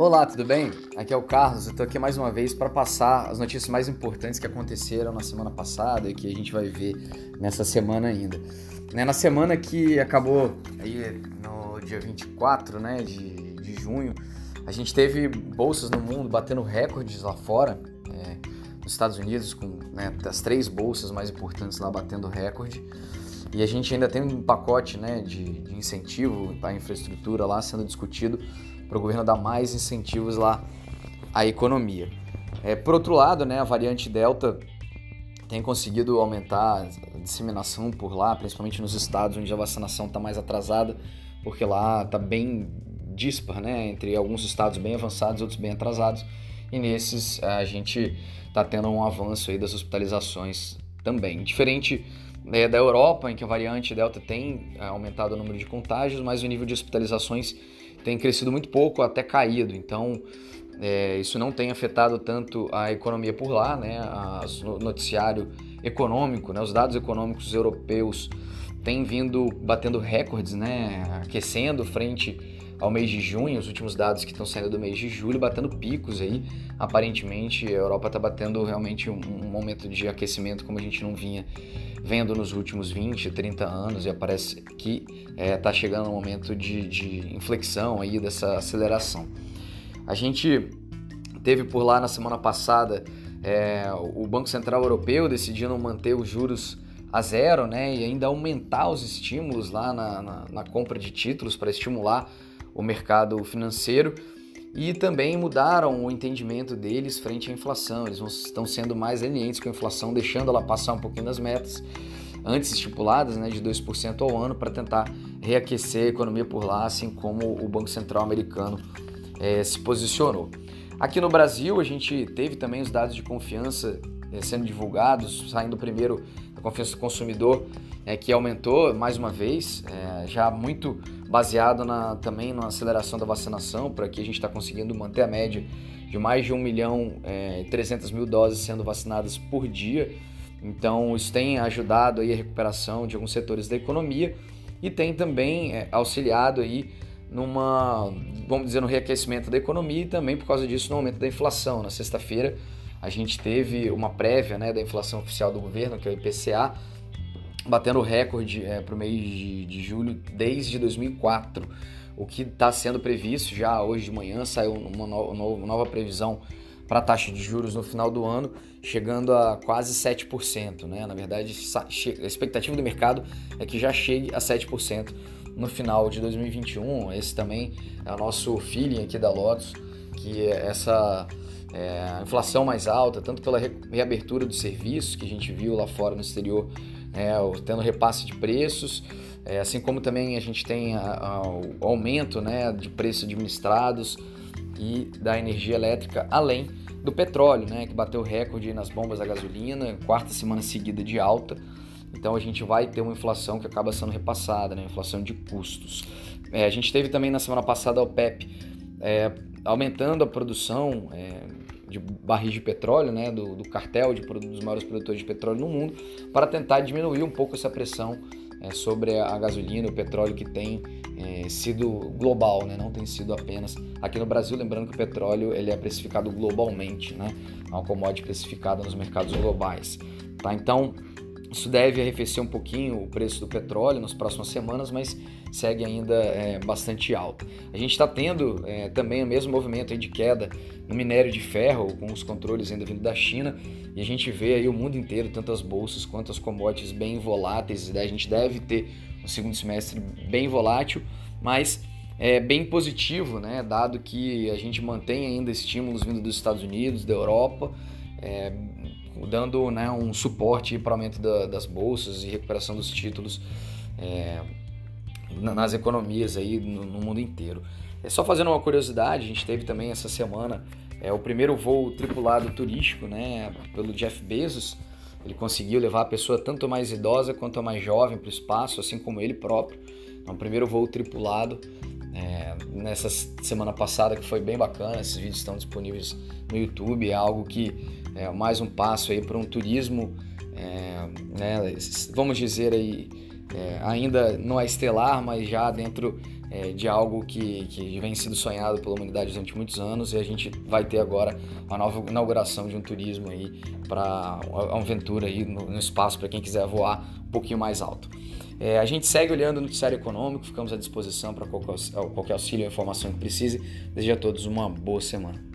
Olá, tudo bem? Aqui é o Carlos, eu estou aqui mais uma vez para passar as notícias mais importantes que aconteceram na semana passada e que a gente vai ver nessa semana ainda. Na semana que acabou, aí no dia 24 de junho, a gente teve bolsas no mundo batendo recordes lá fora, nos Estados Unidos, com as três bolsas mais importantes lá batendo recorde. E a gente ainda tem um pacote de incentivo para a infraestrutura lá sendo discutido para o governo dar mais incentivos lá à economia. Por outro lado, a variante Delta tem conseguido aumentar a disseminação por lá, principalmente nos estados onde a vacinação está mais atrasada, porque lá está bem dispar, entre alguns estados bem avançados e outros bem atrasados. E nesses a gente está tendo um avanço aí das hospitalizações também. Diferente da Europa, em que a variante Delta tem aumentado o número de contágios, mas o nível de hospitalizações tem crescido muito pouco, até caído. Então, isso não tem afetado tanto a economia por lá, O noticiário econômico, os dados econômicos europeus têm vindo batendo recordes, aquecendo frente ao mês de junho, os últimos dados que estão saindo do mês de julho, batendo picos aí. Aparentemente, a Europa está batendo realmente um momento de aquecimento como a gente não vinha vendo nos últimos 20, 30 anos, e parece que está chegando um momento de inflexão aí dessa aceleração. A gente teve por lá na semana passada o Banco Central Europeu decidindo manter os juros a zero, e ainda aumentar os estímulos lá na compra de títulos para estimular o mercado financeiro, e também mudaram o entendimento deles frente à inflação. Eles estão sendo mais lenientes com a inflação, deixando ela passar um pouquinho das metas antes estipuladas, de 2% ao ano, para tentar reaquecer a economia por lá, assim como o Banco Central Americano se posicionou. Aqui no Brasil, a gente teve também os dados de confiança sendo divulgados, saindo primeiro a confiança do consumidor, que aumentou mais uma vez, já muito baseado também na aceleração da vacinação. Por aqui a gente está conseguindo manter a média de mais de 1.300.000 doses sendo vacinadas por dia, então isso tem ajudado aí a recuperação de alguns setores da economia e tem também auxiliado aí no reaquecimento da economia, e também por causa disso no aumento da inflação. Na sexta-feira a gente teve uma prévia da inflação oficial do governo, que é o IPCA, batendo recorde para o mês de julho desde 2004, o que está sendo previsto. Já hoje de manhã saiu uma nova previsão para a taxa de juros no final do ano, chegando a quase 7%. Na verdade, a expectativa do mercado é que já chegue a 7% no final de 2021. Esse também é o nosso feeling aqui da Lotus, que a inflação mais alta, tanto pela reabertura dos serviços que a gente viu lá fora no exterior, tendo repasse de preços, assim como também a gente tem o aumento de preços administrados e da energia elétrica, além do petróleo, que bateu recorde nas bombas da gasolina, quarta semana seguida de alta. Então a gente vai ter uma inflação que acaba sendo repassada, inflação de custos. A gente teve também na semana passada a OPEP aumentando a produção de barris de petróleo, do cartel dos maiores produtores de petróleo no mundo, para tentar diminuir um pouco essa pressão sobre a gasolina, o petróleo, que tem sido global, não tem sido apenas aqui no Brasil. Lembrando que o petróleo ele é precificado globalmente, é uma commodity precificada nos mercados globais. Então, isso deve arrefecer um pouquinho o preço do petróleo nas próximas semanas, mas segue ainda bastante alto. A gente está tendo também o mesmo movimento aí de queda no minério de ferro, com os controles ainda vindo da China, e a gente vê aí o mundo inteiro, tanto as bolsas quanto as commodities bem voláteis. A gente deve ter um segundo semestre bem volátil, mas bem positivo, dado que a gente mantém ainda estímulos vindo dos Estados Unidos, da Europa, dando um suporte para o aumento das bolsas e recuperação dos títulos nas economias aí no mundo inteiro. Só fazendo uma curiosidade, a gente teve também essa semana o primeiro voo tripulado turístico pelo Jeff Bezos. Ele conseguiu levar a pessoa tanto mais idosa quanto a mais jovem para o espaço, assim como ele próprio. Então, o primeiro voo tripulado nessa semana passada, que foi bem bacana. Esses vídeos estão disponíveis no YouTube. É algo que é mais um passo aí para um turismo, vamos dizer aí, ainda não é estelar, mas já dentro de algo que vem sendo sonhado pela humanidade durante muitos anos, e a gente vai ter agora uma nova inauguração de um turismo aí, para uma aventura aí no espaço, para quem quiser voar um pouquinho mais alto. A gente segue olhando o noticiário econômico, ficamos à disposição para qualquer auxílio ou informação que precise. Desejo a todos uma boa semana.